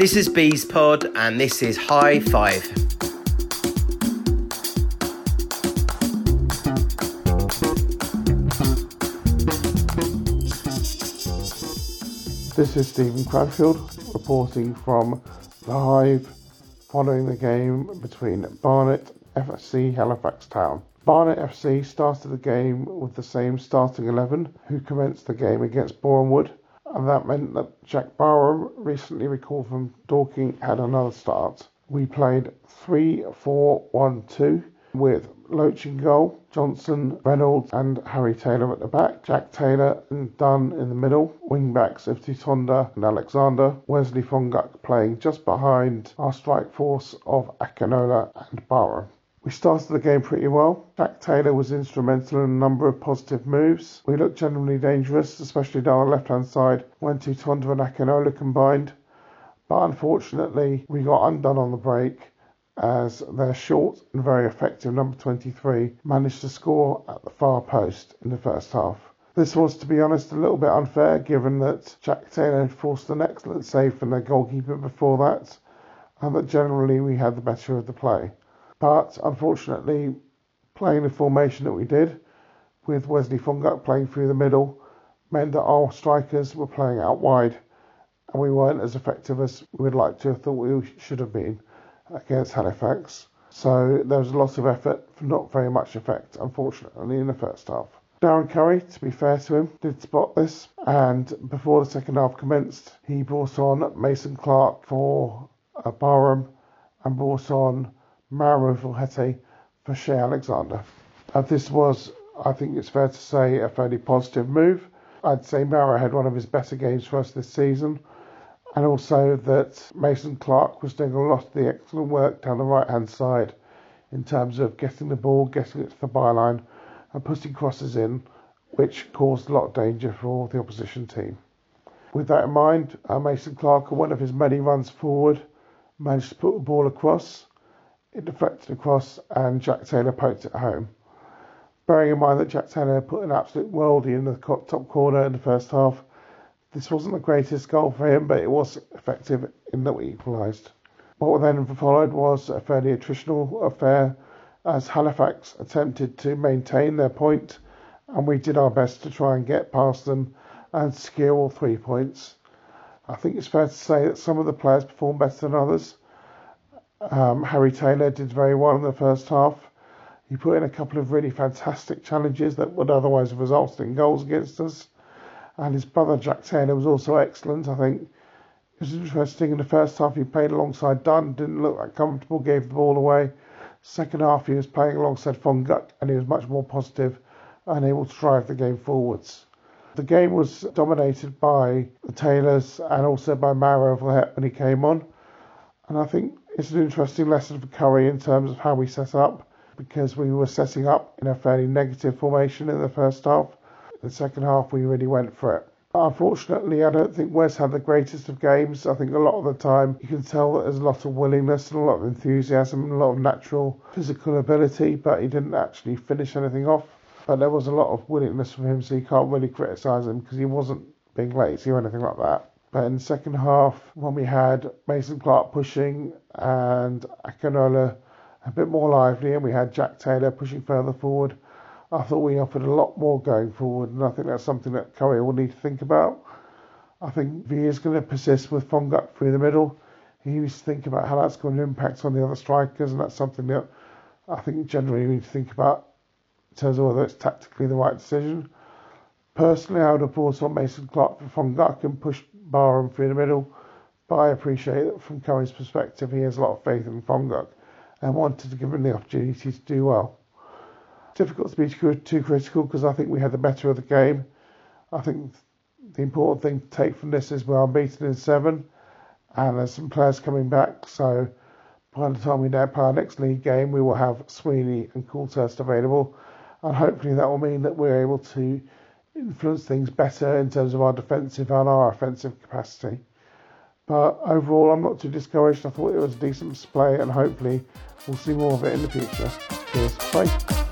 This is Bees Pod and this is High Five. This is Stephen Cranfield reporting from The Hive following the game between Barnet FSC Halifax Town. Barnet FC started the game with the same starting 11 who commenced the game against Boreham Wood. And that meant that Jack Barrow, recently recalled from Dorking, had another start. We played 3-4-1-2 with Loach in goal, Johnson, Reynolds and Harry Taylor at the back, Jack Taylor and Dunn in the middle, wing-backs of Tondra and Alexander, Wesley Fonguck playing just behind our strike force of Akinola and Barham. We started the game pretty well. Jack Taylor was instrumental in a number of positive moves. We looked generally dangerous, especially down the left-hand side when Tondra and Akinola combined. But unfortunately, we got undone on the break as their short and very effective number 23 managed to score at the far post in the first half. This was, to be honest, a little bit unfair given that Jack Taylor had forced an excellent save from their goalkeeper before that and that generally we had the better of the play. But unfortunately, playing the formation that we did, with Wesley Fonguck playing through the middle, meant that our strikers were playing out wide and we weren't as effective as we would like to have thought we should have been against Halifax. So there was a lot of effort for not very much effect, unfortunately, in the first half. Darren Curry, to be fair to him, did spot this, and before the second half commenced, he brought on Mason Clark for Barham and brought on Mauro Vilhete for Shea Alexander. This was, I think it's fair to say, a fairly positive move. I'd say Mauro had one of his better games for us this season, and also that Mason Clark was doing a lot of the excellent work down the right-hand side in terms of getting the ball, getting it to the byline and putting crosses in, which caused a lot of danger for the opposition team. With that in mind, Mason Clark, on one of his many runs forward, managed to put the ball across. It deflected across and Jack Taylor poked it home. Bearing in mind that Jack Taylor put an absolute worldie in the top corner in the first half, this wasn't the greatest goal for him, but it was effective in that we equalised. What then followed was a fairly attritional affair as Halifax attempted to maintain their point and we did our best to try and get past them and secure all 3 points. I think it's fair to say that some of the players performed better than others. Harry Taylor did very well in the first half. He put in a couple of really fantastic challenges that would otherwise have resulted in goals against us. And his brother Jack Taylor was also excellent, I think. It was interesting, in the first half he played alongside Dunn, didn't look that comfortable, gave the ball away. Second half he was playing alongside Fonguck and he was much more positive and able to drive the game forwards. The game was dominated by the Taylors and also by Mauro Vilhete when he came on. And I think it's an interesting lesson for Curry in terms of how we set up, because we were setting up in a fairly negative formation in the first half. In the second half, we really went for it. Unfortunately, I don't think Wes had the greatest of games. I think a lot of the time you can tell that there's a lot of willingness and a lot of enthusiasm and a lot of natural physical ability, but he didn't actually finish anything off. But there was a lot of willingness from him, so you can't really criticise him because he wasn't being lazy or anything like that. But in the second half, when we had Mason Clark pushing and Akinola a bit more lively and we had Jack Taylor pushing further forward, I thought we offered a lot more going forward, and I think that's something that Curry will need to think about. I think if he is going to persist with Fonguck through the middle, he needs to think about how that's going to impact on the other strikers, and that's something that I think generally we need to think about in terms of whether it's tactically the right decision. Personally, I would have brought on Mason Clark for Fonguck and pushed Barham through the middle, but I appreciate that from Curry's perspective he has a lot of faith in Fonguck and wanted to give him the opportunity to do well. Difficult to be too critical because I think we had the better of the game. I think the important thing to take from this is we're unbeaten in 7 and there's some players coming back, so by the time we now play our next league game we will have Sweeney and Coulthurst available, and hopefully that will mean that we're able to influence things better in terms of our defensive and our offensive capacity. But overall, I'm not too discouraged. I thought it was a decent display and hopefully we'll see more of it in the future. Cheers. Bye.